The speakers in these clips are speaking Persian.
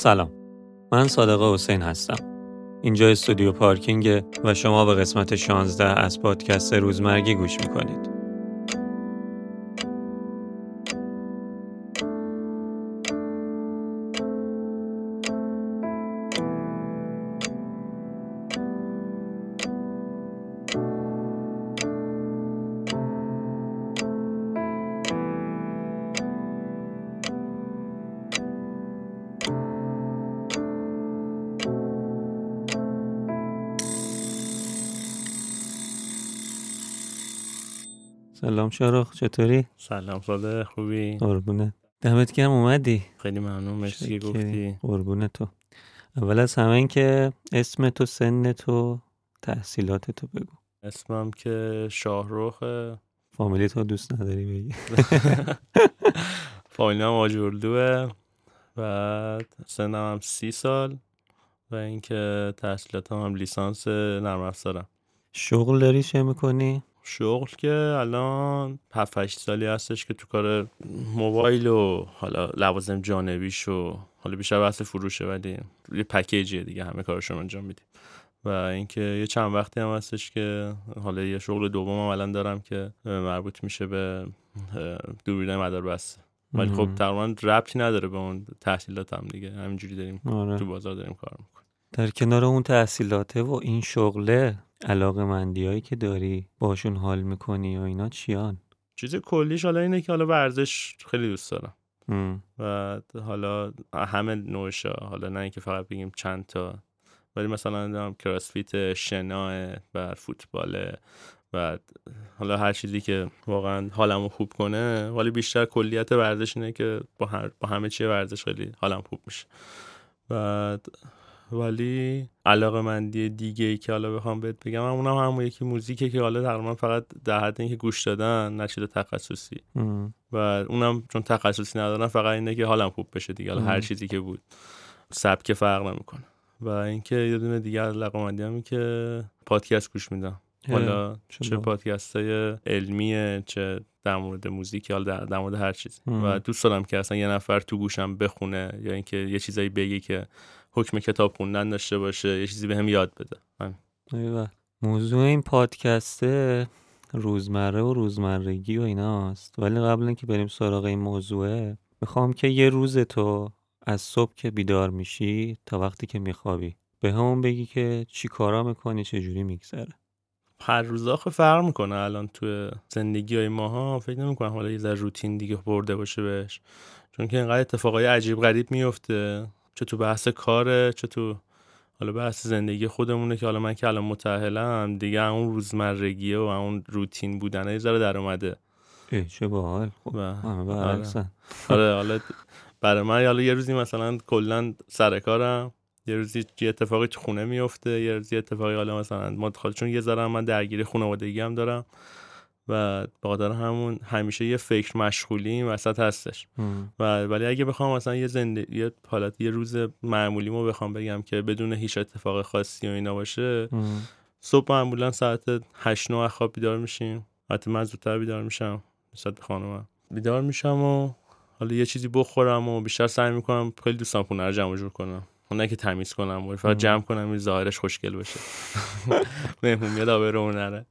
سلام، من صادق حسین هستم. اینجا استودیو پارکینگ و شما به قسمت 16 از پادکست روزمرگی گوش میکنید. سلام شارخ، چطوری؟ سلام صادق، خوبی؟ قربونه، دمت گرم اومدی. خیلی ممنون، مرسی که گفتی. قربونه تو. اول از همه این که اسم تو، سن تو، تحصیلات تو بگو. اسمم که شاهرخه. فامیلی تو دوست نداری بگی؟ فامیلیم آجردوه و سنم هم 30 سال و اینکه تحصیلاتم هم لیسانس نرم افزارم. شغل داری چه میکنی؟ شغل که الان 7-8 سالی هستش که تو کار موبایل و حالا لوازم جانبیش و حالا بیشتر بحث فروشه، ولی یه پکیجیه دیگه، همه کارشو انجام میدیم. و اینکه یه چند وقتی هم هستش که حالا یه شغل دوم هم الان دارم که مربوط میشه به دوربین مداربست، ولی خب تقریبا ربطی نداره به اون تحصیلات هم دیگه، همینجوری داریم تو بازار داریم کار میکنیم. در کنار اون تحصیلاته و این شغله، علاقه‌مندی هایی که داری باشون حال میکنی و اینا چیان؟ چیز کلیش حالا اینه که حالا ورزش خیلی دوست دارم و حالا همه نوعشا، حالا نه اینکه فقط بگیم چند تا، ولی مثلا دارم کراسفیت، شنا، بعد فوتبال، بعد حالا هر چیزی که واقعا حالمو خوب کنه، ولی بیشتر کلیت ورزش اینه که با همه چیه ورزش خیلی حالم خوب میشه. بعد ولی علاقه‌مندی دیگه‌ای که حالا بخوام بهت بگم، اونم یکی موزیکه که حالا تقریبا فقط در حد اینکه گوش دادن نشده تخصصی و اونم چون تخصصی ندارم، فقط اینه که حالم خوب بشه دیگه. حالا هر چیزی که بود سبک فرق نمیکنه. و اینکه یه دونه دیگه علاقه‌مندی هم که پادکست گوش میدم، حالا چه پادکست‌های علمیه چه در مورد موزیک، حالا در مورد هر چیز. و دوست دارم که اصلا یه نفر تو گوشم بخونه یا اینکه یه چیزایی بگه که حکم کتاب خوندن داشته باشه، یه چیزی بهم یاد بده. همین موضوع این پادکست روزمره و روزمرگی و ایناست. ولی قبل اینکه بریم سراغ این موضوع، میخوام که یه روز تو از صبح که بیدار میشی تا وقتی که میخوابی به همون بگی که چی کارا میکنی، چه جوری میگذره. هر روزا خیلی فرق میکنه. الان تو زندگیای ماها فکر نمیکنم حالا یه ذره روتین دیگه برده باشه بهش، چون که اینقدر اتفاقای عجیب غریب میفته، چه تو بحث کاره چه تو حالا بحث زندگی خودمونه، که حالا من که الان متأهلم دیگه، اون روزمرگیه و اون روتین بودنه یه ذره در اومده. چه باحال. خب آره، حالا برای من حالا یه روزی مثلا کلا سر کارم، یه روزی یه اتفاقی تو خونه میفته، یه روزی اتفاقی حالا مثلا ما خالص، چون یه ذره من درگیری خانوادگی هم دارم و بقدر همون همیشه یه فکر مشغولیم وسط هستش. ولی اگه بخوام مثلا یه حالت یه روز معمولیمو بخوام بگم که بدون هیچ اتفاق خاصی و اینا باشه، صبح معمولا ساعت 8-9 از خواب بیدار میشیم. حتی من زودتر بیدار میشم نسبت به خانومم، بیدار میشم و حالا یه چیزی بخورم و بیشتر سعی میکنم خیلی دوستام خونه رو جمع جور کنم، اون که تمیز کنم و فقط جمع کنم این ظاهرش خوشگل بشه، مهمونیه داور اون نره.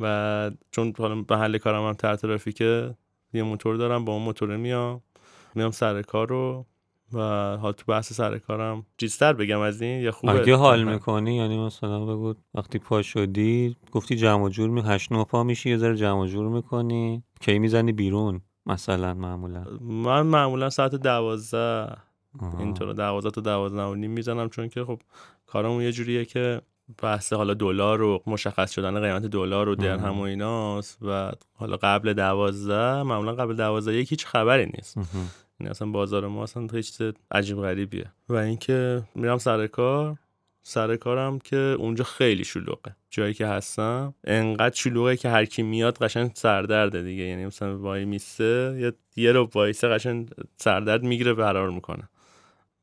و چون حالا محل کارم هم تر ترافیکه، یه موتور دارم، با اون موتور میام سر کار رو. و حالا تو بحث سر کارم چیزتر بگم از این یا خوبه؟ اگه حال میکنی، یعنی مثلا بگو وقتی پا شدی، گفتی جمع و جور 8-9 پا میشی، یه ذره جمع و جور میکنی، کی میزنی بیرون مثلا؟ معمولا من معمولا ساعت 12 اینطور 12 تا 12:30 میزنم، چون که خب کارمون یه جوریه که بحث حالا دلار و مشخص شدن قیمت دلار و درهم و ایناست. و حالا قبل 12 معمولا قبل 12:01 هیچ خبری نیست. این اصلا بازار ما اصلا هیچ چیز عجیب غریبیه. و اینکه میرم سر کار، سر کارم که اونجا خیلی شلوغه، جایی که هستم انقدر شلوغه که هر کی میاد قشنگ سردرده دیگه، یعنی مثلا وای میسته یا یه رو وایسه قشنگ سردرد میگیره فرار میکنه.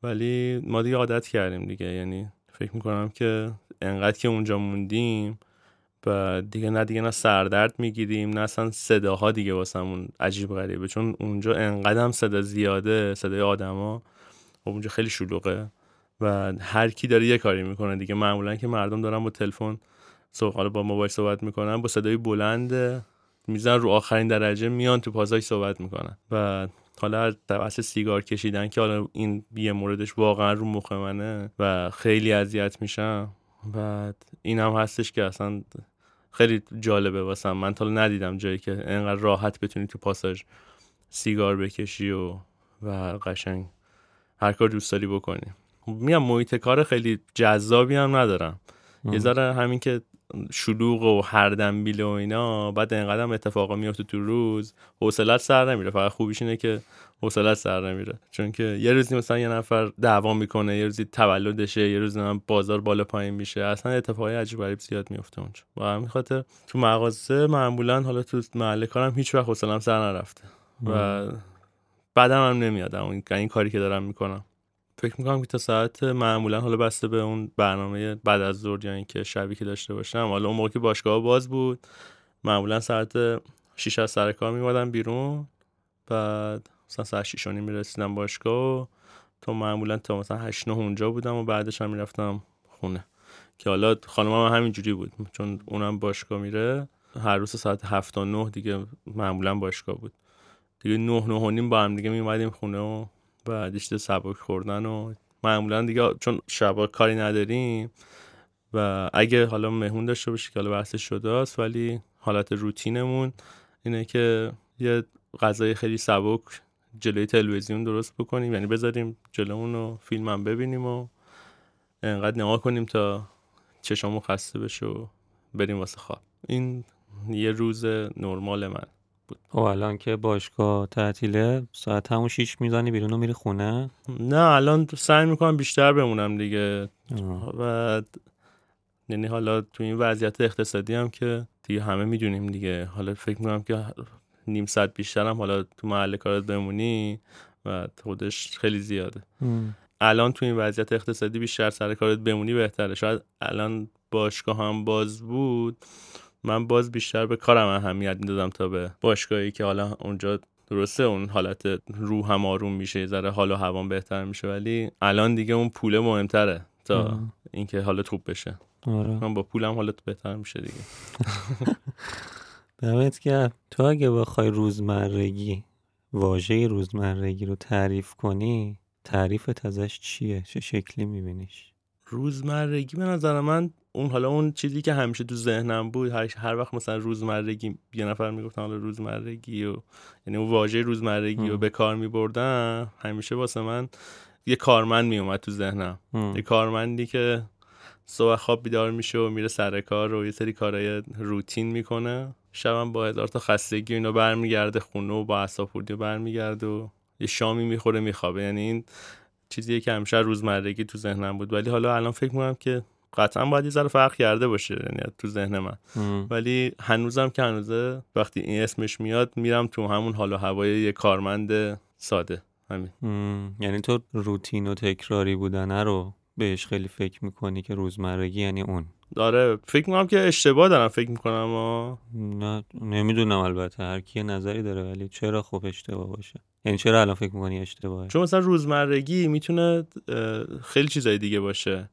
ولی ما دیگه عادت کردیم دیگه، یعنی فکر میکنم که انقدر که اونجا موندیم و دیگه نه سردرد میگیریم، نه اصلا صداها دیگه واسمون عجیب غریبه، چون اونجا انقدر هم صدا زیاده، صدای آدما خب اونجا خیلی شلوغه و هر کی داره یه کاری میکنه دیگه. معمولا که مردم دارن با تلفن حالا با موبایل صحبت میکنن با صدای بلند میزن رو آخرین درجه، میان تو پازاش صحبت میکنن و حالا در اصل سیگار کشیدن که حالا این یه موردش واقعا رو مخ منه و خیلی اذیت میشم. بعد این هم هستش که اصلا خیلی جالبه واسم، من تا حالا ندیدم جایی که اینقدر راحت بتونی تو پاساژ سیگار بکشی و قشنگ هر کار دوست داری بکنی. میگم محیط کار خیلی جذابی هم ندارم، یه ذره همین که شلوغ و هر دنبیل و اینا، بعد اینقدر هم اتفاقا میفته تو روز حوصله‌ات سر نمیره. فقط خوبیش اینه که حوصله‌ات سر نمیره، چون که یه روزی مثلا یه نفر دعوا میکنه، یه روزی تولدشه، یه روزی هم بازار بالا پایین میشه، اصلا اتفاقای عجیب غریب زیاد میفته اونجا. و همین خاطر تو مغازه معمولا حالا تو محل کارم هیچ وقت حوصله‌ام سر نرفته و بعدم هم نمیاد این کاری که دارم میکنم. فکر میکنم که تا ساعت معمولا حالا بسته به اون برنامه بعد از ظهر یا یعنی که شبی که داشته باشم، حالا اون موقع که باشگاه باز بود معمولا ساعت 6 از سر کار میومدم بیرون، بعد مثلا ساعت 6 و نیم میرسیدم باشگاه تا معمولا تا مثلا 8 9 اونجا بودم و بعدش هم میرفتم خونه. که حالا خانمم همین جوری بود، چون اونم باشگاه میره هر روز ساعت 7 تا 9 دیگه معمولا باشگاه بود دیگه، 9 و نیم با هم دیگه میومدیم خونه و بعدش دیگه سبک خوردن و معمولا دیگه چون شبا کاری نداریم و اگه حالا مهمون داشته باشی که حالا بحثش شده است، ولی حالت روتینمون اینه که یه غذای خیلی سبک جلوی تلویزیون درست بکنیم، یعنی بذاریم جلومون و فیلم هم ببینیم و انقدر نگاه کنیم تا چشامون خسته بشه و بریم واسه خواب. این یه روز نرمال من بود. الان که باشگاه تعطیله ساعت همون 6 میزنی بیرون و میری خونه؟ نه الان سعی میکنم بیشتر بمونم دیگه و یعنی حالا تو این وضعیت اقتصادی هم که دیگه همه میدونیم دیگه، حالا فکر میکنم که نیم ساعت بیشترم حالا تو محل کارت بمونی و خودش خیلی زیاده. الان تو این وضعیت اقتصادی بیشتر سر کارت بمونی بهتره. شاید الان باشگاه هم باز بود، من باز بیشتر به کارم اهمیت میدادم تا به باشگاهی که حالا اونجا درسته اون حالت روحم آروم میشه، یه ذره حال و هوام بهتر میشه، ولی الان دیگه اون پول مهمتره تا اینکه حالت خوب بشه. من با پولم حالت بهتر میشه دیگه. دمت گرم. تو اگه بخوای روزمرگی، واژه روزمرگی رو تعریف کنی، تعریفت ازش چیه؟ چه شکلی میبینیش؟ روزمرگی به نظر من اون حالا اون چیزی که همیشه تو ذهنم بود، هر وقت مثلا روزمرگی یه نفر میگفتن حالا روزمرگی و یعنی اون واژه روزمرگی رو به کار میبردن، همیشه واسه من یه کارمند میومد تو ذهنم، یه کارمندی که صبح خواب بیدار میشه و میره سر کار و یه سری کارهای روتین میکنه، شبم با هزار تا خستگی اینا برمیگرده خونه و با اعصاب‌خردی برمیگرده و یه شامی میخوره میخوابه. یعنی این چیزیه که همیشه روزمرگی تو ذهنم بود، ولی حالا الان فکر میکنم که قطعا باید یه ذره فرق کرده باشه یعنی تو ذهن من ولی هنوزم که هنوزه وقتی این اسمش میاد میرم تو همون حال و هوای یه کارمند ساده همین. یعنی تو روتین و تکراری بودنه رو بهش خیلی فکر میکنی که روزمرگی یعنی اون داره. فکر میکنم که اشتباه دارم فکر میکنم نه نمیدونم، البته هر کی نظری داره، ولی چرا خب اشتباه باشه؟ یعنی چرا الان فکر میکنی اشتباهه؟ چون مثلا روزمرگی میتونه خیلی چیزای دیگه باشه،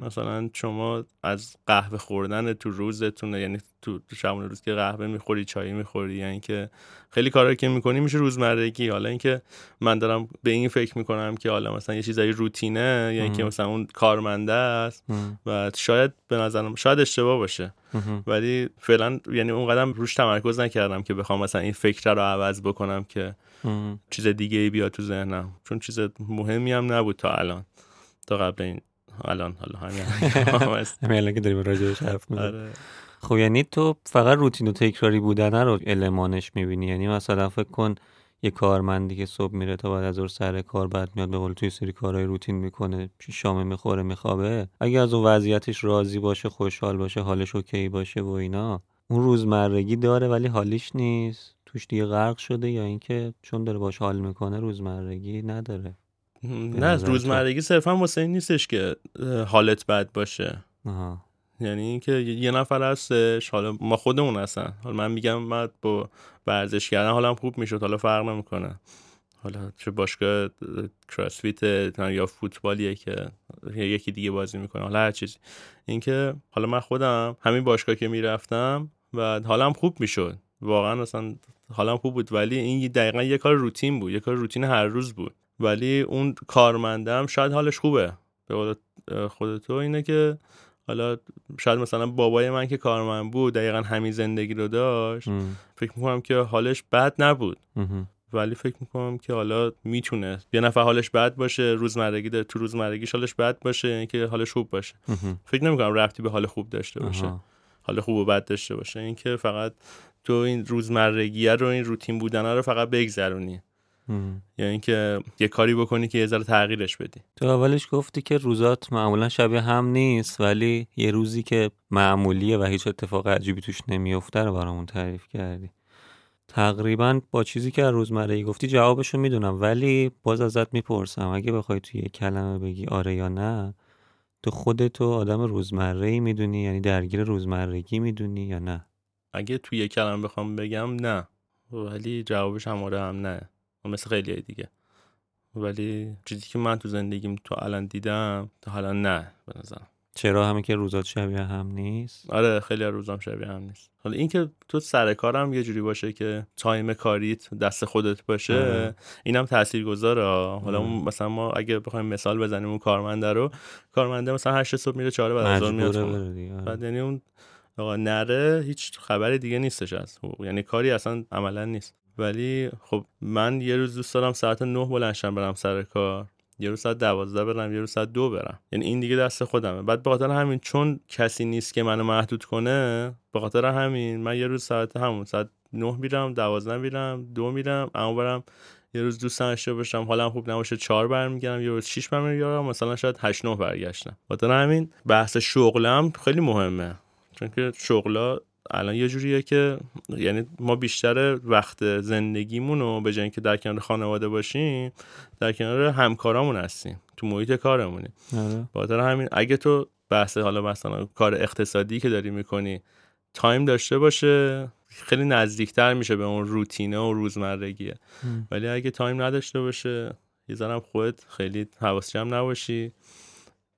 مثلا شما از قهوه خوردن تو روزتون، یعنی تو شبونه روز که قهوه میخوری، چای میخوری، یعنی که خیلی کارا که میکنی میشه روزمرگی. حالا اینکه من دارم به این فکر میکنم که حالا مثلا یه چیزای روتینه، یعنی که مثلا اون کارمنده است و شاید به نظرم شاید اشتباه باشه ولی فعلا یعنی اون قدم روش تمرکز نکردم که بخوام مثلا این فکر رو عوض بکنم که چیز دیگه ای بیاد تو ذهنم، چون چیز مهمی هم نبود تا الان، تا قبل این الان حالا همین که داریم راجعش حرف میزنیم. خب یعنی تو فقط روتین و تکراری بودن رو المانش میبینی، یعنی مثلا فکر کن یه کارمندی که صبح میره تا بعد از ظهر سر کار، بعد میاد به قول توی سری کارهای روتین میکنه، شام میخوره میخوابه، اگه از اون وضعیتش راضی باشه، خوشحال باشه، حالش اوکی باشه و اینا، اون روزمرگی داره ولی حالیش نیست، توش دیگه غرق شده، یا اینکه چون داره باش حال میکنه روزمرگی نداره؟ نه، روزمرگی صرفا واسه این نیستش که حالت بد باشه. یعنی اینکه یه نفر هستش، حالا ما خودمون هستن، حالا من میگم من با ورزش کردن حالم خوب میشد، حالا فرق نمیکنه، حالا چه باشگاه کراسفیت یا فوتبالیه که یکی دیگه بازی میکنه، حالا هر چیزی. اینکه حالا من خودم همین باشگاه که میرفتم و حالم خوب میشد، واقعا اصلا حالم خوب بود، ولی این دقیقاً یه کار روتین بود، یه کار روتین هر روز بود. ولی اون کارمندم شاید حالش خوبه به قول خودتو، اینه که حالا شاید مثلا بابای من که کارمند بود دقیقاً همین زندگی رو داشت، فکر می‌کنم که حالش بد نبود. ولی فکر میکنم که حالا میتونه یه نفر حالش بد باشه، روزمرگی داره، تو روزمرگیش حالش بد باشه، یعنی که حالش خوب باشه. فکر نمیکنم ربطی به حال خوب داشته باشه، حال خوب و بد داشته باشه. این که فقط تو این روزمرگیه رو، این روتین بودنه رو فقط بگذرونی، یعنی که یه کاری بکنی که یه ذره تغییرش بدی. تو اولش گفتی که روزات معمولا شبیه هم نیست، ولی یه روزی که معمولیه و هیچ اتفاق عجیبی توش نمیافته رو برامون تعریف کردی. تقریبا با چیزی که روزمرگی گفتی جوابشو میدونم، ولی باز ازت میپرسم اگه بخوای توی یک کلمه بگی آره یا نه، تو خودتو آدم روزمرگی میدونی؟ یعنی درگیر روزمرگی میدونی یا نه؟ اگه توی یک کلمه بخوام بگم نه، ولی جوابش هم آره هم نه، مثل خیلیای دیگه. ولی چیزی که من تو زندگیم تو الان دیدم تا حالا نه به نظرم. چرا؟ همین که روزات شبیه هم نیست. آره خیلی روزام شبیه هم نیست. حالا این که تو سر کارم یه جوری باشه که تایم کاریت دست خودت باشه، اینم تاثیرگذاره. حالا مثلا ما اگه بخوایم مثال بزنیم اون کارمنده رو، کارمنده مثلا 8 صبح میره 4 بعد از ظهر میاد، بعد یعنی اون آقا نره هیچ خبر دیگه نیستش از حقوق، یعنی کاری اصلا عملا نیست. ولی خب من یه روز دوست دارم ساعت 9 بلند شم برم سر کار، یه روز ساعت 12 برم، یه روز ساعت 2 برم، یعنی این دیگه دست خودمه. بعد به خاطر همین چون کسی نیست که منو محدود کنه، به خاطر همین من یه روز ساعت همون ساعت 9 میرم، 12 میرم، 2 میرم، اما برم یه روز دوست داشته باشم حالم خوب نباشه 4 برمیگردم، یه روز 6 برمیگردم، مثلا شاید 8 9 برگشتم. به خاطر همین بحث شغلم خیلی مهمه، چون که شغلا الان یه جوریه که یعنی ما بیشتر وقت زندگیمون رو به جای اینکه در کنار خانواده باشیم، در کنار همکارامون هستیم، تو محیط کارمونیم. به خاطر همین اگه تو بحث حالا مثلا کار اقتصادی که داری میکنی تایم داشته باشه، خیلی نزدیکتر میشه به اون روتینه و روزمرگیه. ولی اگه تایم نداشته باشه، یه ذره خودت خیلی حواس جمع نباشی،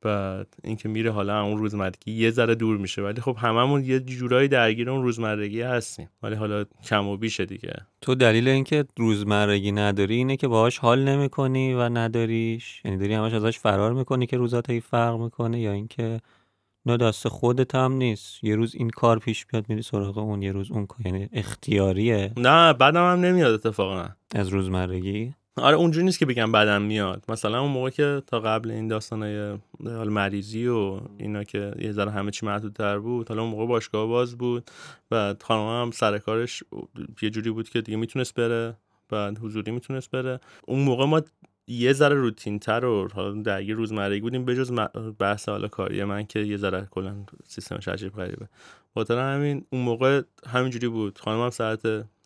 بعد اینکه میره حالا اون روزمرگی یه ذره دور میشه. ولی خب هممون یه جورایی درگیر اون روزمرگی هستیم، ولی حالا کم و بیشه دیگه. تو دلیل اینکه روزمرگی نداری اینه که باهاش حال نمیکنی و نداریش، یعنی داری همش ازش فرار میکنی که روزاتای فرق میکنه، یا اینکه نه دست خودت هم نیست، یه روز این کار پیش بیاد میری سراغ اون، یه روز اون کار، یعنی اختیاریه؟ نه بعدم هم نمیاد اتفاقا از روزمرگی. آره اونجوری نیست که بگم بعدم میاد. مثلا اون موقع که تا قبل این داستانای حال مریضی و اینا که یه ذره همه چی محدودتر بود، حالا اون موقع باشگاه باز بود و خانمم هم سر کارش یه جوری بود که دیگه میتونست بره، بعد حضوری میتونست بره. اون موقع ما یه ذره روتین تر و حالا درگیر روزمرگی بودیم، به جز بحث حالا کاری من که یه ذره کلا سیستمش عجیب غریبه. خاطر همین اون موقع همینجوری بود، خانمم هم ساعت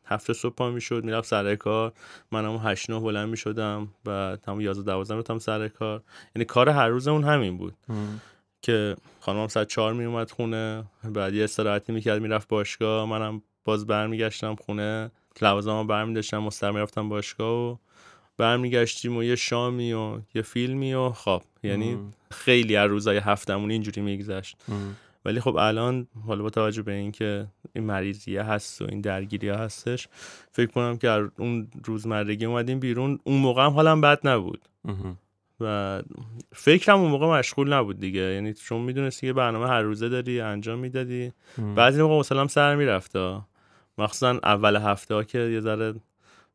7 صبح پا میشد میرفت سر کار، منم 8 9 بلند میشدم و تمام 11 12 رفتم سر کار، یعنی کار هر روزمون همین بود. که خانمم ساعت 4 می اومد خونه، بعد یه استراحتی میکرد میرفت باشگاه، منم باز برمیگشتم خونه، لوازمو برمی‌داشتم مستر میرفتم باشگاه و برمیگشتیم و یه شامی و یه فیلمی و خواب. یعنی خیلی از روزای هفتمون اینجوری میگذشت. ولی خب الان حالا با توجه به این که این مریضیه هست و این درگیریه هستش، فکر کنم که اون روزمرگی اومدیم بیرون. اون موقع هم حالم بد نبود و فکرم اون موقع مشغول نبود دیگه، یعنی چون میدونستی که برنامه هر روزه داری انجام میدادی. بعضی موقع مثلا سر میرفته، مخصوصا اول هفته ها که یه ذره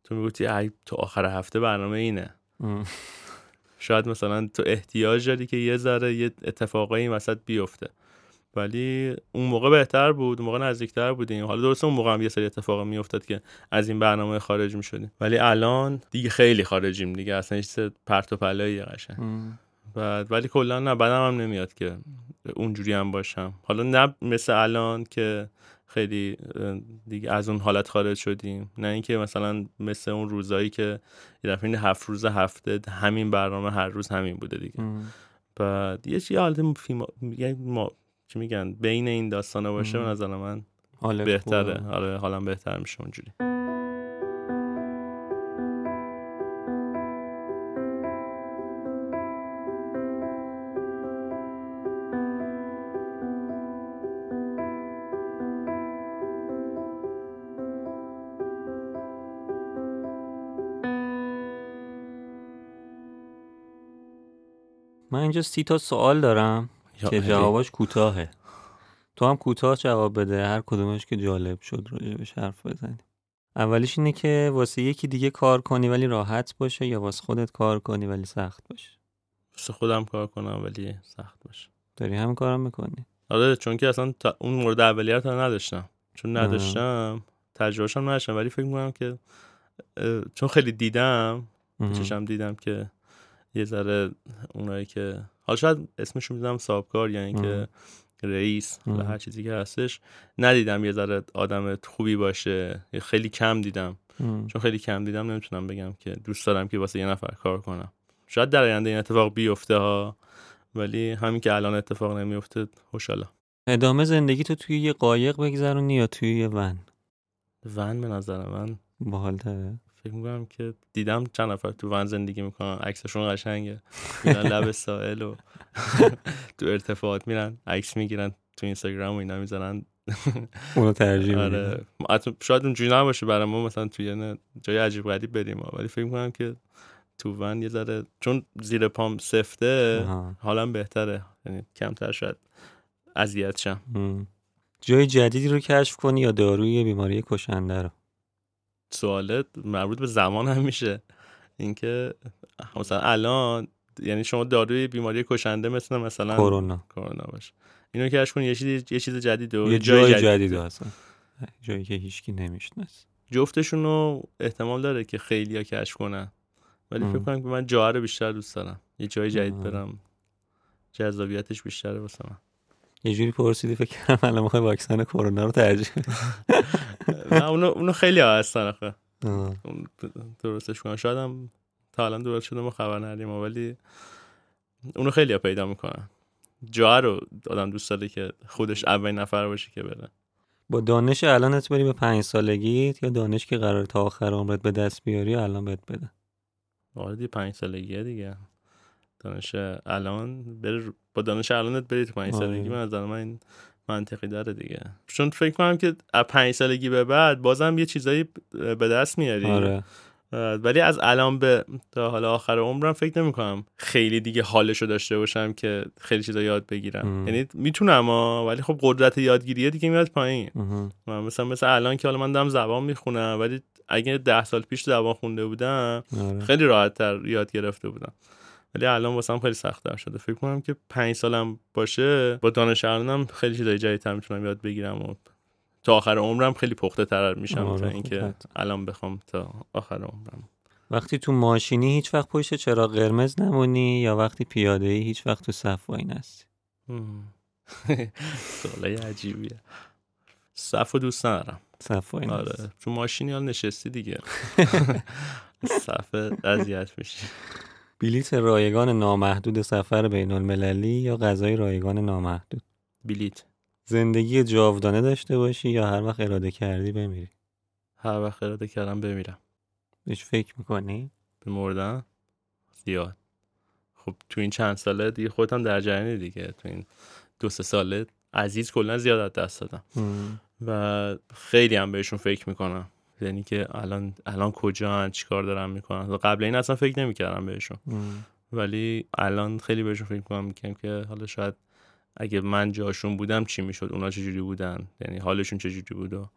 تو میگوتی ای تو آخر هفته برنامه اینه. شاید مثلا تو احتیاج داری که یه ذره یه اتفاقایی وسط بیفته، ولی اون موقع بهتر بود، اون موقع نزدیکتر بودیم. حالا درسته اون موقع هم یه سری اتفاقا میافتاد که از این برنامه خارج میشدیم، ولی الان دیگه خیلی خارجیم دیگه، اصلا هیچ پرت و پلایی قشنگ. بعد ولی کلا نه بعدم هم نمیاد که اونجوری هم باشم. حالا نه مثل الان که خیلی دیگه از اون حالت خارج شدیم، نه اینکه مثلا مثل اون روزایی که یه دفعه 7 روز هفته همین برنامه هر روز همین بوده دیگه. بعد یه چیز حالت چی میگن بین این داستانا باشه، به نظر من بهتره. آره حالم بهتر میشه اونجوری. من اینجا 30 تا سوال دارم که جواباش کوتاهه. تو هم کوتاه جواب بده، هر کدومش که جالب شد راجبش حرف بزنی. اولیش اینه که واسه یکی دیگه کار کنی ولی راحت باشه یا واسه خودت کار کنی ولی سخت باشه؟ واسه خودم کار کنم ولی سخت باشه. داری همین کارم میکنی؟ آره، چون که اصلا اون مورد اولیه رو نداشتم، چون نداشتم تجربه‌اش هم نداشتم، ولی فکر می‌کنم که چون خیلی دیدم، چشم دیدم که یه ذره اونایی که حالا شاید اسمشون می‌ذارم صاحبکار یا یعنی اینکه رئیس و هر چیزی که هستش، ندیدم یه ذره آدم خوبی باشه، خیلی کم دیدم. چون خیلی کم دیدم نمیتونم بگم که دوست دارم که واسه یه نفر کار کنم. شاید در آینده این اتفاق بیفته ها، ولی همین که الان اتفاق نمیفته خوشحالم. ادامه زندگی تو توی یه قایق بگذرونی یا توی یه ون؟ به نظر من باحال‌تره. فکر می‌کنم که دیدم چند نفر تو ون زندگی می‌کنن، عکسشون قشنگه، میرن لب ساحل و تو ارتفاعات میرن عکس میگیرن تو اینستاگرام و اینا میذارن، اونو ترجیح میدم. شاید اونجوری نباشه برای ما، مثلا توی جای عجیب غریب بریم، ولی فکر می‌کنم که تو ون یه ذره چون زیر پام سفته حالم بهتره، یعنی کمتر شاید اذیت شم. جای جدیدی رو کشف کنی یا داروی بیماری کشنده رو؟ سوالت مربوط به زمان هم میشه، اینکه مثلا الان یعنی شما داروی بیماری کشنده مثلا کرونا باشه، اینو کشف کنی، یه چیز جدید و یه جای جدید هست، جایی که هیچکی نمیشناس. جفتشون رو احتمال داره که خیلی‌ها کشف کنن، ولی فکر کنم که من جاها رو بیشتر دوست دارم، یه جای جدید برم جذابیتش بیشتره واسه من. یه جوری پرسیدی فکر کنم الان میخوای واکسن کرونا رو ترجیح بدی. نه اونو خیلی ها هستن آخه. درستش کنم شاید هم تا الان درست شده ما خبر نداریم، ولی اونو خیلی ها پیدا میکنن. جا رو آدم دوست داره که خودش اولین نفر باشه که بره. با دانش الانت بری به 5 سالگیت یا دانش که قراره تا آخر عمرت به دست بیاری الان بهت بده؟ آره 5 سالگیه دیگه، دانش الان بره با دانش الانت بری تو 5 سالگی من از نظر این منطقی داره دیگه، چون فکر کنم که از 5 سالگی به بعد بازم یه چیزایی به دست میاری. آره. ولی از الان به تا حالا آخر عمرم فکر نمی‌کنم خیلی دیگه حالشو داشته باشم که خیلی چیزا یاد بگیرم، یعنی میتونم ولی خب قدرت یادگیری دیگه میاد پایین. من مثلا الان که حالا من دارم زبان میخونم، ولی اگه 10 سال پیش زبان خونده بودم خیلی راحت‌تر یاد گرفته بودم، ولی الان واسم خیلی سخت‌تر شده. فکر کنم که 5 سالم باشه با دانش الانم خیلی چیزای جدیدتر میتونم یاد بگیرم و تا آخر عمرم خیلی پخته‌تر میشم تا اینکه الان بخوام تا آخر عمرم. وقتی تو ماشینی هیچ وقت پشت چراغ قرمز نمونی یا وقتی پیاده‌ای هیچ وقت تو صف وای نستی؟ سوالای عجیبیه. صفو دوست ندارم. صف وای نستی. آره تو ماشینی حال نشستی دیگه. صف اذیت میشی. بلیت رایگان نامحدود سفر بین المللی یا غذای رایگان نامحدود؟ بلیت. زندگی جاودانه داشته باشی یا هر وقت اراده کردی بمیری؟ هر وقت اراده کردم بمیرم. بهش فکر میکنی؟ به مردن؟ زیاد. خب تو این چند ساله دیگه خودت هم در جریانی دیگه، تو این 2-3 ساله عزیز کلا زیاد از دست دادم و خیلی هم بهشون فکر میکنم، یعنی که الان کجا هن، چی کار دارم میکنم. قبل این اصلا فکر نمیکردم بهشون، ولی الان خیلی بهشون فکر میکنم که حالا شاید اگه من جاشون بودم چی میشد، اونا چجوری بودن، یعنی حالشون چجوری بود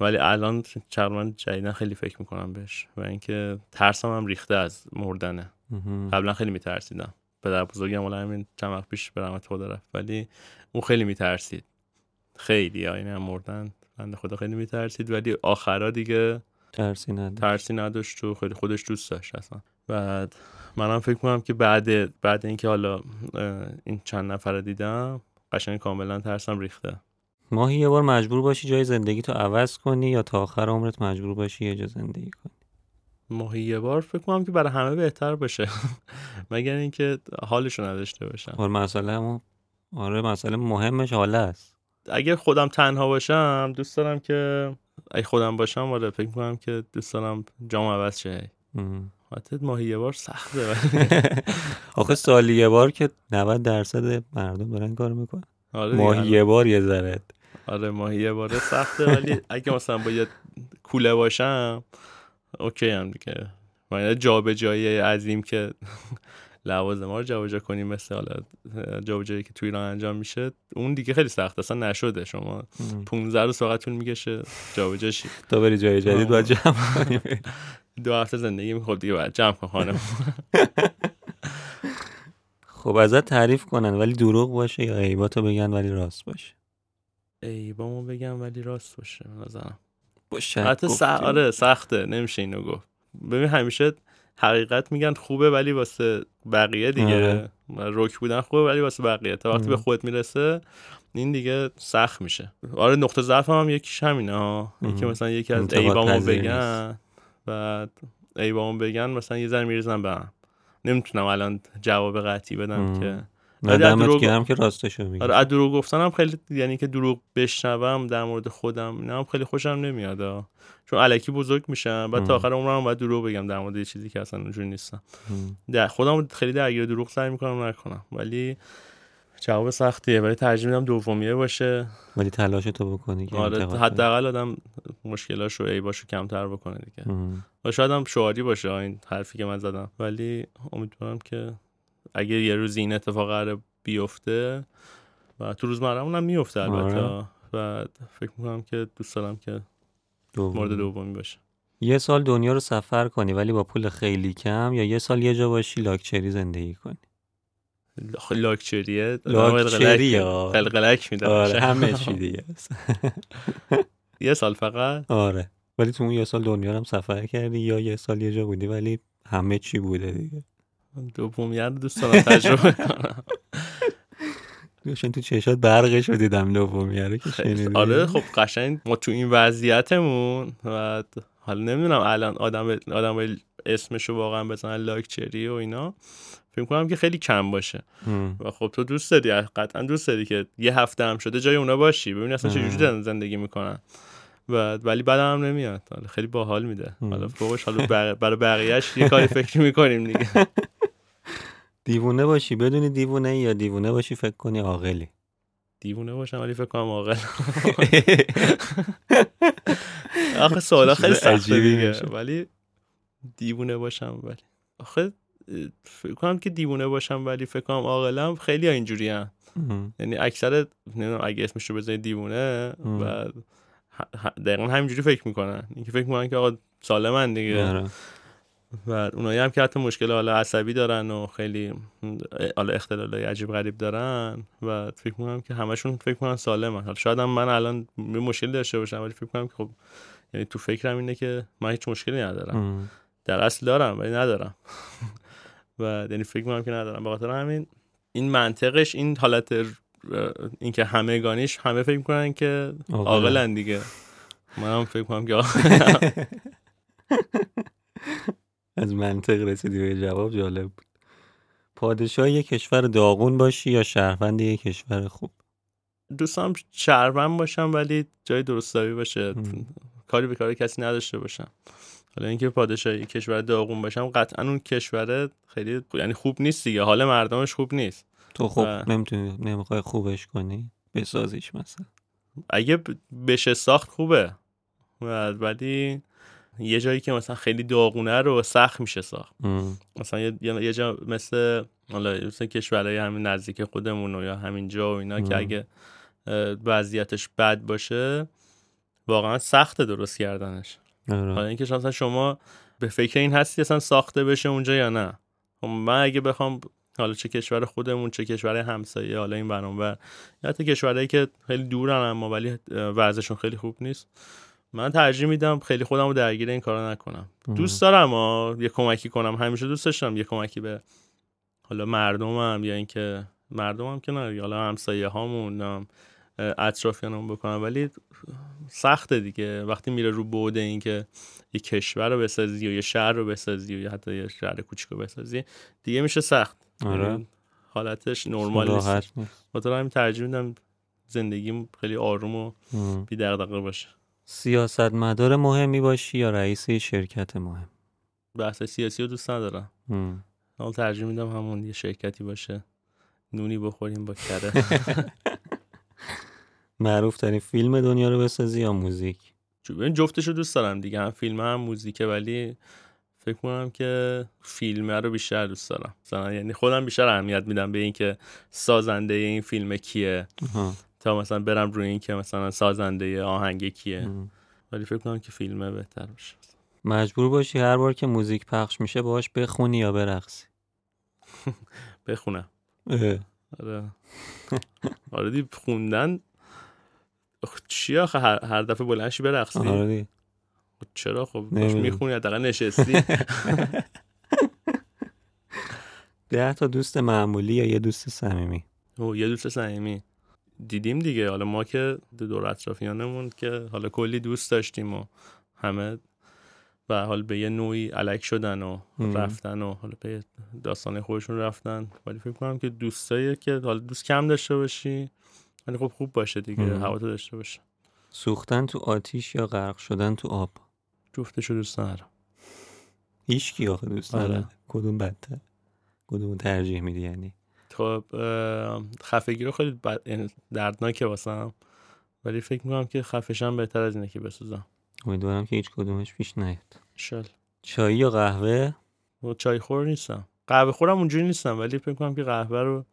ولی الان چرمن جدیدن خیلی فکر میکنم بهش. و اینکه ترسم هم ریخته از مردنه، قبلا خیلی میترسیدم، پدر بزرگم الان همین چند وقت پیش به رحمت خدا رفت، ولی اون خیلی میترسید، خیلی یعنی مردن بنده خدا خیلی میترسید، ولی آخرا دیگه ترسی نداشت و خیلی خودش دوست داشت اصلا. بعد منم فکر می‌کنم که بعد اینکه حالا این چند نفر رو دیدم قشنگ کاملا ترسم ریخته. ماهی یه بار مجبور باشی جای زندگی تو عوض کنی یا تا آخر عمرت مجبور باشی یه جا زندگی کنی؟ ماهی یه بار فکر می‌کنم که برای همه بهتر باشه، مگر اینکه حالشو نداشته باشم. مسئله مهمش حاله است. اگه خودم تنها باشم دوست دارم که اگه خودم باشم ولی فکر می‌کنم که دوست دارم جام عوض شه. حتی ماهی یه بار سخته آخه سالی یه بار که 90% مردم دارن کار میکنن. آره ماهی یه بار یه ذره. آره ماهی یه بار سخته، ولی اگه مثلا باید کوله باشم اوکی هم دیگه، یعنی جابجایی عظیم که لوازم ما رو جابجا کنیم، مثل حالا جابجایی که توی ایران انجام میشه اون دیگه خیلی سخت اصلا نشده، شما 15 روز فقط طول میکشه جابجا شید تا بری جای جدید باید جمع کنیم، 2 هفته زندگی میخواد دیگه باید جمع کن خانم. خب ازت تعریف کنن ولی دروغ باشه، یا عیباتو بگن ولی راست باشه. عیبامو بگم ولی راست باشه نظرم باشه. حتی آره سخته، نمیشه اینو گفت. ببین همیشه حقیقت میگن خوبه ولی واسه بقیه دیگه، رک بودن خوبه ولی واسه بقیه، تا وقتی به خودت میرسه این دیگه سخت میشه. آره نقطه ضعفم هم یکیش همینه ها، یکی مثلا یکی از عیبامو بگن، بعد عیبامو بگن مثلا یه ذره میریزن بهم، نمیتونم الان جواب قطعی بدم که ندمت که هم که راستشو میگم. آره دروغ گفتنم خیلی، یعنی که دروغ بشنوم در مورد خودم اینم خیلی خوشم نمیاد، چون الکی بزرگ میشم بعد تا آخر عمرم بعد دروغ بگم در مورد یه چیزی که اصلا اونجوری نیستم. در خودم خیلی درگیر دروغ سعی میکنم نکنم، ولی جواب سختیه. ولی ترجیح میدم دومیه باشه، ولی تلاش تو بکنی که آره حداقل آدم مشکلاشو عیباشو کمتر بکنه دیگه. و شاید هم شعاری باشه این حرفی که من زدم، ولی امیدوارم که اگر یه روز این اتفاق قرار بیفته و تو روزمرهمون هم میفته البته، و فکر میکنم که دوست دارم که مورد دومی باشه. یه سال دنیا رو سفر کنی ولی با پول خیلی کم، یا یه سال یه جا باشی لاکچری زندگی کنی. لاکچریه قلقلک میدم. آره همه چی دیگه است. یه سال فقط. آره ولی تو اون یه سال دنیا هم سفر کردی، یا یه سال یه جا بودی ولی همه چی بوده دیگه. دومیه رو دوست دارم تجربه کنم. دوشن تو چشات برقش رو دیدم دومیه رو که شنیدی. آره خب قشنگ ما تو این وضعیتمون و حالا نمیدونم الان آدم باید اسمشو واقعا بزنن لاکچری و اینا، فکر کنم که خیلی کم باشه. و خب تو دوست داری، قطعا دوست داری که یه هفته هم شده جای اونا باشی، ببین اصلا چه جوری زندگی میکنن، ولی بعدم هم نمیاد. خیلی باحال میده. حالا فوقش حالا برای بقیه‌اش یه کاری فکر میکنیم دیگه. دیوونه باشی بدونی دیوونه، یا دیوونه باشی فکر کنی عاقلی. دیوونه باشم ولی فکر کنم عاقل. آخه سوالا خیلی سخته دیگه. ولی دیوونه باشم ولی آخه فکر کنم که دیوونه باشم ولی فکر کنم عاقلم، خیلی ها اینجوریه، یعنی اکثر نمیدونم اگه اسمش رو بزنی دیوونه و دقیقا همینجوری فکر میکنن، اینکه فکر میکنن که آقا سالمن دیگه. و اونایی هم که حتی مشکل حالا عصبی دارن و خیلی حالا اختلالای عجیب غریب دارن و فکر میکنم که همشون فکر میکنن سالمن. حالا شاید من الان مشکل داشته باشم ولی فکر میکنم که خب یعنی تو فکرم اینه که من هیچ مشکلی ندارم. در اصل دارم ولی ندارم. و یعنی فکر میکنم که ندارم. به خاطر همین این منطقش، این حالت این که همگانیش، همه فکر میکنن که عاقلن دیگه، من هم فکر میکنم که عاقلم. از منطق رسیدی به جواب، جالب بود. پادشاه یک کشور داغون باشی یا شهروند یک کشور خوب؟ دوستم شهروند باشم ولی جای درستابی باشه، کاری به کار کسی نداشته باشم. حالا اینکه پادشاه یک کشور داغون باشم، قطعا اون کشور خیلی یعنی خوب نیست دیگه، حال مردمش خوب نیست، تو خب نمیتونی نمیخوای خوبش کنی بسازیش، مثلا اگه بشه ساخت خوبه، ولی یه جایی که مثلا خیلی داغونه رو سخت میشه ساخت. مثلا یه جا مثلا کشورهای همین نزدیک خودمون و یا همین جا و اینا که اگه وضعیتش بد باشه واقعا سخته درست کردنش. حالا اینکه مثلا شما به فکر این هستی اصلا ساخته بشه اونجا یا نه. من اگه بخوام حالا چه کشور خودمون چه کشور همسایه، حالا این برانور یا حتی کشورهایی که خیلی دورن اما ولی وضعشون خیلی خوب نیست، من ترجیح میدم خیلی خودم رو درگیر این کارا نکنم. دوست دارم یه کمکی کنم، همیشه دوست داشتم یه کمکی به حالا مردمم، یا اینکه مردمم که نه، حالا همسایه هامون اطرافیانم بکنم، ولی سخته دیگه وقتی میره رو بعد این که یه کشور رو بسازی و یه شهر رو بسازی و یا حتی یه شهر کوچیکو بسازی دیگه، میشه سخت. آره حالتش نرمال نیست. بطور همین ترجیح میدم زندگیم خیلی آروم و بی دغدغه باشه. سیاستمدار مهمی باشی یا رئیس شرکت مهم؟ بحث سیاسی رو دوست ندارم، حالا ترجیح میدم همون یه شرکتی باشه نونی بخوریم با کره. معروف ترین فیلم دنیا رو بسازی یا موزیک؟ جفتش رو دوست دارم دیگه، هم فیلم هم موزیکه، ولی فکر کنم که فیلم رو بیشتر دوست دارم، مثلا یعنی خودم بیشتر اهمیت میدم به این که سازنده این فیلم کیه تا مثلا برم روی این که مثلا سازنده آهنگ کیه. ولی فکر کنم که فیلمه بهتر باشه. مجبور باشی هر بار که موزیک پخش میشه باهاش بخونی یا برقصی؟ بخونم. آره. آره دی خوندن چی آخه هر دفعه بلنشی برقصی؟ آره دی. چرا خب باش میخونی حداقل نشستی. 10 تا دوست معمولی یا یه دوست صمیمی؟ او یه دوست صمیمی دیدیم دیگه. حالا ما که دور اطرافیانمون که حالا کلی دوست داشتیم و همه به حال به یه نوعی الک شدن و رفتن و حالا به داستان خودشون رفتن. ولی فکر کنم که دوستایی که حالا دوست کم داشته باشی ولی خب خوب باشه دیگه، هواتو داشته باشه. سوختن تو آتیش یا غرق شدن تو آب؟ جفتشو دوست ندارم. هیچ کی آخه دوست نداره. کدوم بدتر؟ کدوم ترجیح میدی یعنی؟ خب خفگی رو خیلی دردناکه واسم، ولی فکر میکنم که خفشم بهتر از اینه که بسوزم. امیدوارم که هیچ کدومش پیش نیاد. شل. چای یا قهوه؟ و چای خور نیستم، قهوه خورم اونجوری نیستم، ولی فکر میکنم که قهوه رو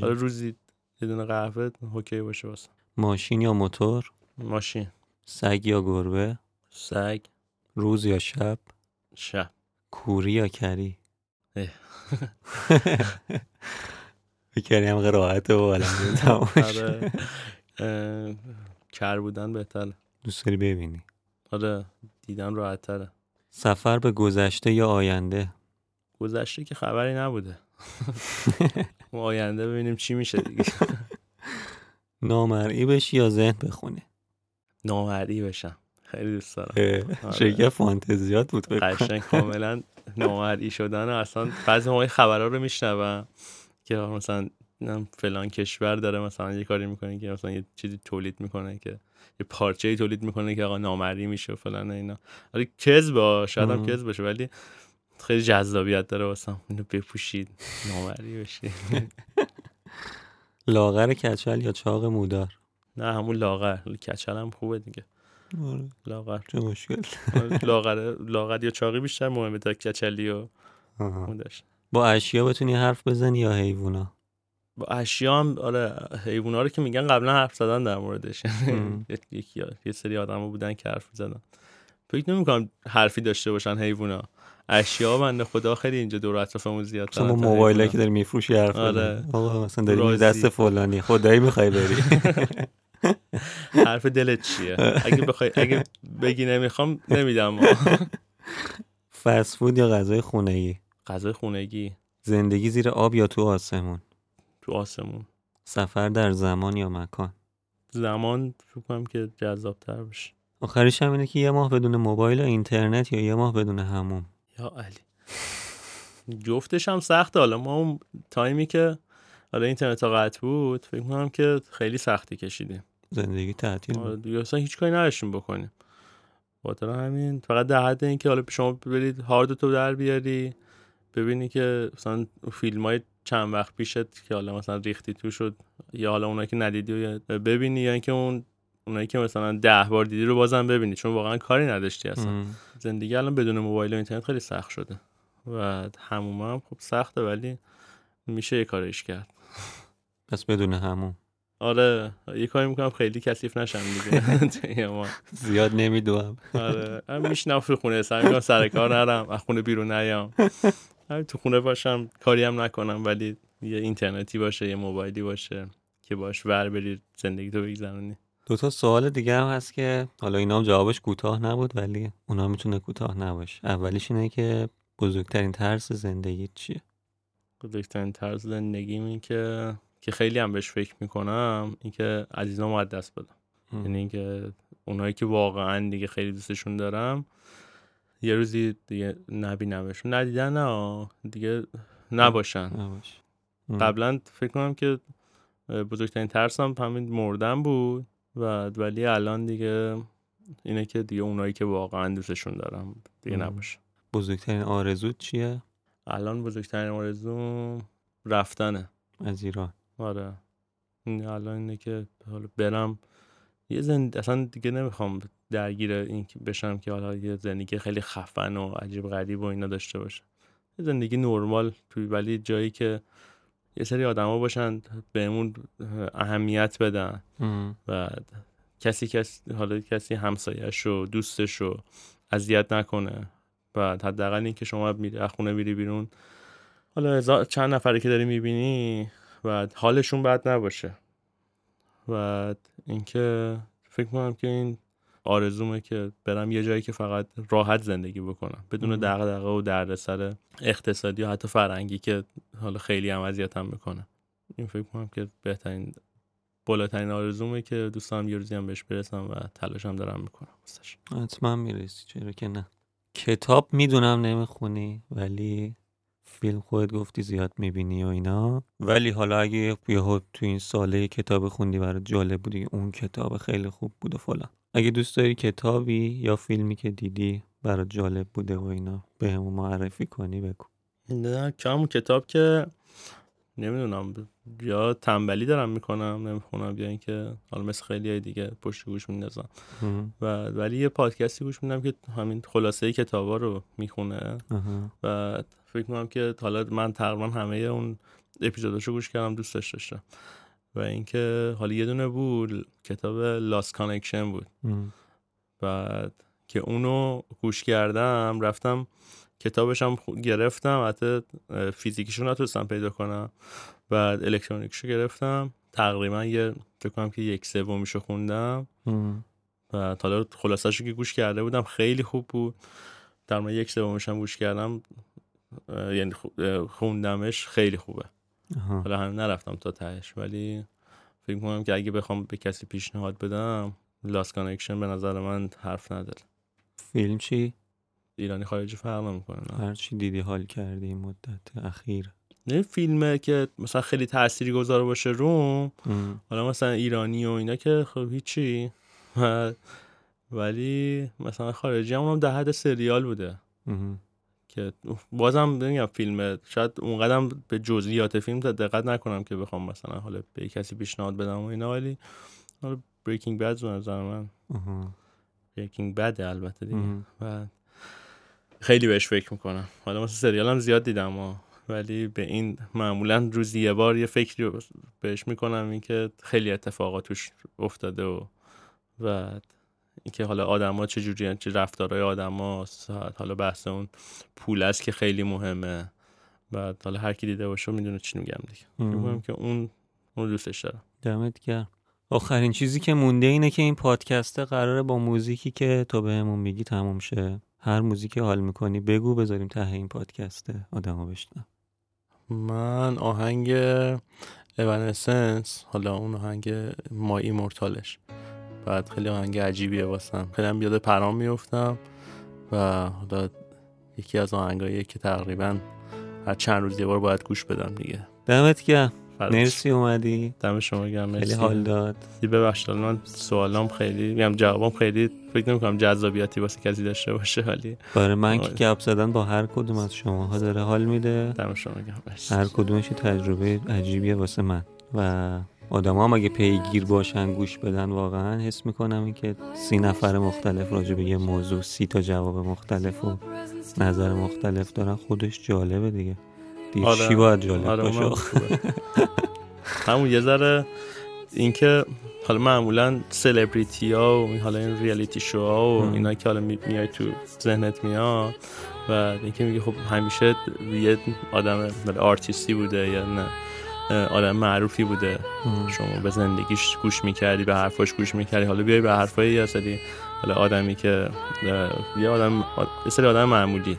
روزی یه دونه قهوه اوکی باشه واسم. ماشین یا موتور؟ ماشین. سگ یا گربه؟ سگ. روز یا شب؟ شب. کوری یا کری؟ کری هم قرائته و علم تماش. کر بودن بهتره. دوست داری ببینی؟ آره، دیدن راحت تره. سفر به گذشته یا آینده؟ گذشته که خبری نبوده، ما آینده ببینیم چی میشه دیگه. نامرئی بشی یا ذهن بخونه؟ نامرئی بشم، خیلی دوست دارم. چه فانتزیات بود قشنگ، کاملا نامرئی شدن. اصلا بعضی موقع خبرها رو میشنوم که مثلا فلان کشور داره مثلا یه کاری میکنه که مثلا یه چیزی تولید میکنه، که یه پارچه‌ای تولید میکنه که آقا نامرئی میشه و فلان اینا. آره کذبه، شاید هم کذب باشه، ولی خیلی جذابیت داره واسم. اینو بپوشید نامرئی بشید. لاغر کچل یا چاق مودار؟ نه همون لاغر، کچل هم خوبه دیگه. لاغر چه مشکل. لاغر یا چاقی بیشتر مهمه تا کچلی و موداش. با اشیا بتونی حرف بزنی یا حیونا؟ با اشیا هم آره، حیونا رو که میگن قبلا حرف زدن در موردش، یکی یه سری آدما بودن که حرف می‌زدن. فکر نمی‌کنم حرفی داشته باشن حیونا. اشیا بنده خدا خیلی اینجا دور اطرافمون زیاد داره. شما موبایلی که داری میفروشی حرف آره. آقا مثلا داری دست فلانی، خدایی می‌خوای بری. حرف دلت چیه؟ اگه بگی نمیخوام نمیدم. فست فود یا غذای خونگی؟ غذای خونگی. زندگی زیر آب یا تو آسمون؟ تو آسمون. سفر در زمان یا مکان؟ زمان فکر کنم که جذاب‌تر بشه. آخرش هم اینه که یه ماه بدون موبایل و اینترنت یا یه ماه بدون حموم؟ یا علی جفتش هم سخته. حالا ما اون تایمی که حالا اینترنت ها قطع بود فکر کنم که خیلی سختی کشیدیم، زندگی تعطیل بود، اصلا هیچ کاری نداشتیم بکنیم. خاطر همین فقط در حد این که حالا شما برید هاردتو در بیاری ببینی که مثلا فیلمای چند وقت پیشت که حالا مثلا ریختی تو شد، یا حالا اونایی که ندیدی ببینی، یا اینکه اونایی که مثلا 10 بار دیدی رو بازم ببینی، چون واقعا کاری نداشتی اصلا. زندگی الان بدون موبایل و اینترنت خیلی سخت شده و هموم هم خب سخته، ولی میشه یه کاریش کرد. پس بدون هموم آره یه کاری میکنم خیلی کثیف نشم دیگه. زیاد نمیدوام. آره من میشینم تو خونه، سعی میکنم سر کار نرم، از خونه بیرون نیام، تو خونه باشم، کاری هم نکنم، ولی یه اینترنتی باشه، یه موبایلی باشه که باش ور بری زندگیتو بگذرونی. 2 تا سوال دیگه هم هست که حالا اینا هم جوابش کوتاه نبود، ولی اونا میتونه کوتاه نباشه. اولیش اینه که بزرگترین ترس زندگیت چیه؟ بزرگترین ترس زندگیم این که خیلی هم بهش فکر میکنم، این که عزیزام رو از دست بدم. یعنی اینکه اونایی که واقعا دیگه خیلی دوستشون دارم یه روزی دیگه نبینمشون، ندیدن نه دیگه نباشن. قبلا فکر کنم که بزرگترین ترسم همین مردن بود، ولی الان دیگه اینه که دیگه اونایی که واقعا دوستشون دارم دیگه نباشه. بزرگترین آرزوت چیه؟ الان بزرگترین آرزوم رفتنه از ایران. آره الان اینه که حالا برم یه زندگی، اصلا دیگه نمیخوام درگیر این بشم که حالا یه زندگی خیلی خفن و عجیب غریب و اینا داشته باشه، یه زندگی نرمال توی، ولی جایی که یه سری آدما باشن بهمون اهمیت بدن و کسی همسایه‌ش و دوستش رو اذیت نکنه و حداقل این که شما از خونه میری بیرون، حالا چند نفری که داری میبینی و حالشون بد نباشه. و اینکه فکر می‌کنم که این آرزومه که برم یه جایی که فقط راحت زندگی بکنم، بدون دغدغه و دردسر اقتصادی و حتی فرهنگی که حالا خیلی هم اذیتم میکنه. این فکر می‌کنم که بهترین بالاترین آرزومه که دوستام یه روزی هم بهش برسم و تلاشم دارم میکنم واسش. حتما میرسی، چرا که نه. کتاب میدونم نمیخونی، ولی فیلم خودت گفتی زیاد میبینی و اینا، ولی حالا اگه یهو تو این ساله کتاب خوندی برات جالب بود، اون کتاب خیلی خوب بود و فلان، اگه دوست داری کتابی یا فیلمی که دیدی برات جالب بوده و اینا بهمون معرفی کنی بگو. نه کم کتاب که نمیدونم، یا تنبلی دارم میکنم نمیخونم، یا اینکه حالا مثل خیلیای دیگه پشت گوش میندازم و ولی یه پادکستی گوش میدم که همین خلاصه کتابا رو میخونه و فکر میکنم که حالا من تقریبا همه اون اپیزوداشو گوش کردم، دوستش داشتم. و اینکه حالا یه دونه بود کتاب Lost Connection بود بعد که اونو گوش کردم، رفتم کتابش هم گرفتم، حتی فیزیکیشو نتونستم پیدا کنم، بعد الکترونیکشو گرفتم، تقریبا یه فکر کنم که 1/3 خوندم و حالا خلاصه‌اشو که گوش کرده بودم خیلی خوب بود، در من 1/3 هم گوش کردم، یعنی خوندمش خیلی خوبه. حالا هم نرفتم تا تهش، ولی فکر می‌کنم که اگه بخوام به کسی پیشنهاد بدم Lost Connection به نظر من حرف نداره. فیلم چی؟ ایرانی خارجی فرق نمی‌کنه، هر چی دیدی حال کردی این مدت اخیر. نه فیلمه که مثلا خیلی تاثیرگذار باشه رو حالا مثلا ایرانی و اینا که خب هیچی، ولی مثلا خارجی هم در حد سریال بوده که بازم نمی‌گم فیلمه، شاید اونقدرم به جزئیات فیلم دقت نکنم که بخوام مثلا حالا به کسی پیشنهاد بدم و اینا، ولی حالا Breaking Bad به نظر من Breaking Bad البته دیگه و خیلی بهش فکر میکنم. حالا مثلا سریال هم زیاد دیدم ولی به این معمولا روزی یه بار یه فکری بهش میکنم، این که خیلی اتفاقات توش افتاده و این که حالا آدم ها چجوری، چه رفتارهای آدم هاست، حالا بحث اون پول است که خیلی مهمه و حالا هر کی دیده باشه میدونه چی میگم دیگه. میگم که اون دوستش دارم. دمت گرم. آخرین چیزی که مونده اینه که این پادکست قراره با موزیکی که تو بهمون میگی تموم شه. هر موزیکی حال میکنی بگو بذاریم ته این پادکسته آدم ها بشنم. من آهنگ Evanescence، حالا اون آهنگ My Immortalش، بعد خیلی آهنگ عجیبیه واسم، خیلی هم یاد پرام میفتم و حالا یکی از آهنگاییه که تقریبا هر چند روز یه بار باید گوش بدم دیگه. دمت گرم، مرسی اومدی. دم شما گرم، مرسی، خیلی حال داد. ببخشید من سوالام خیلی جوابام خیلی فکر نمی‌کنم جذابیتی واسه کسی داشته باشه، ولی برای من که گپ زدن با هر کدوم از شماها داره حال میده. دم شما گرم، مرسی. هر کدومش تجربه عجیبیه واسه من و آدما هم اگه پیگیر باشن گوش بدن واقعا حس می‌کنم اینکه 30 نفر مختلف راجع به یه موضوع 30 تا جواب مختلف و نظر مختلف دارن، خودش جالبه دیگه. چی باید جالب باشه همون یه ذره این که حالا معمولا سلبریتی ها و حالا این ریالیتی شو ها و اینا که حالا میای تو ذهنت میاد و این که میگه خب همیشه یه آدم آرتیستی بوده یا نه آدم معروفی بوده، شما به زندگیش گوش میکردی، به حرفاش گوش میکردی، حالا بیای به حرفای یه سری حالا آدمی که یه آدم یه سری آدم معمولی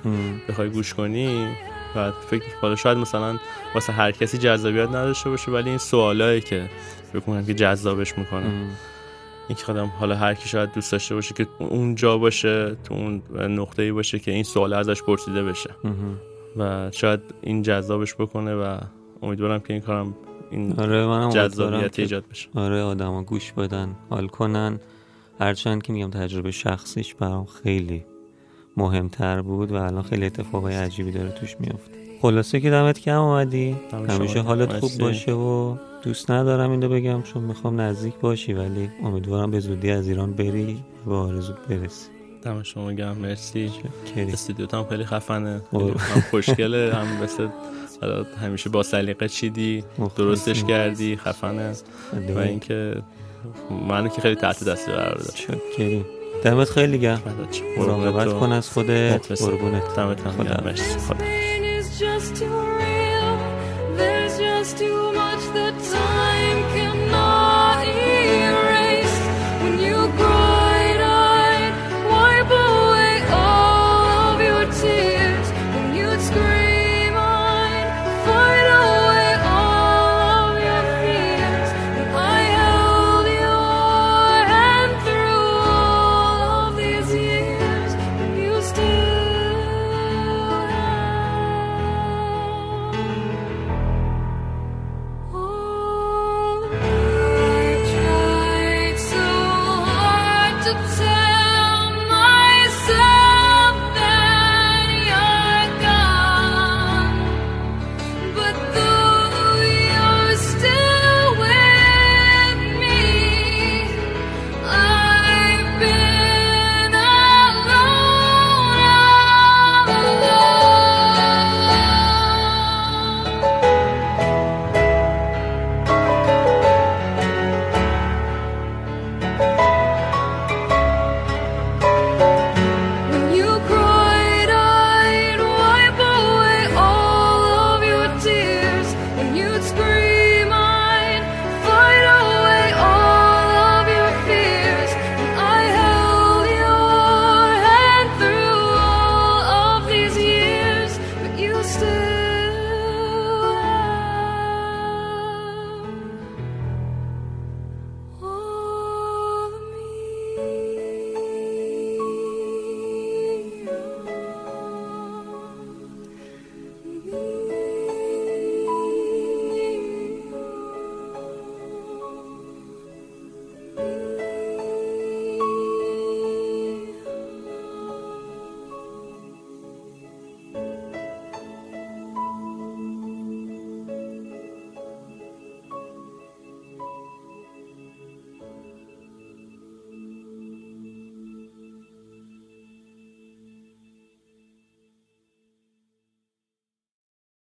بخوای گوش کنی و فکر کنم شاید مثلا واسه هر کسی جذابیت نداشته باشه، ولی این سوالایی که فکر کنم که جذابش میکنه، این که آدم حالا هر کی شاید دوست داشته باشه که اونجا باشه، تو اون نقطه‌ای باشه که این سوال ازش پرسیده بشه و شاید این جذابش بکنه و امیدوارم که این کارم این جذابیت ایجاد بشه. آره آدما گوش بدن، حال کنن، هرچند که میگم تجربه شخصیش برام خیلی مهمتر بود و الان خیلی اتفاقای عجیبی داره توش میفته. خلاصه که دمت گرم اومدی، همیشه حالت خوب باشه و دوست ندارم اینو بگم چون میخوام نزدیک باشی، ولی امیدوارم به زودی از ایران بری و آرزوت برسی. دم شما گرم، مرسی. استودیوت هم خیلی خفنه، هم خوشگله، هم مثل همیشه با سلیقه چیدی، درستش کردی، خفنه. و اینکه منو که خیلی تحت دستی قرار داد. شکرین. دمت خیلی گرم. مراقبت کن از خودت، قربونت. دمت گرم. مرسی. خدا.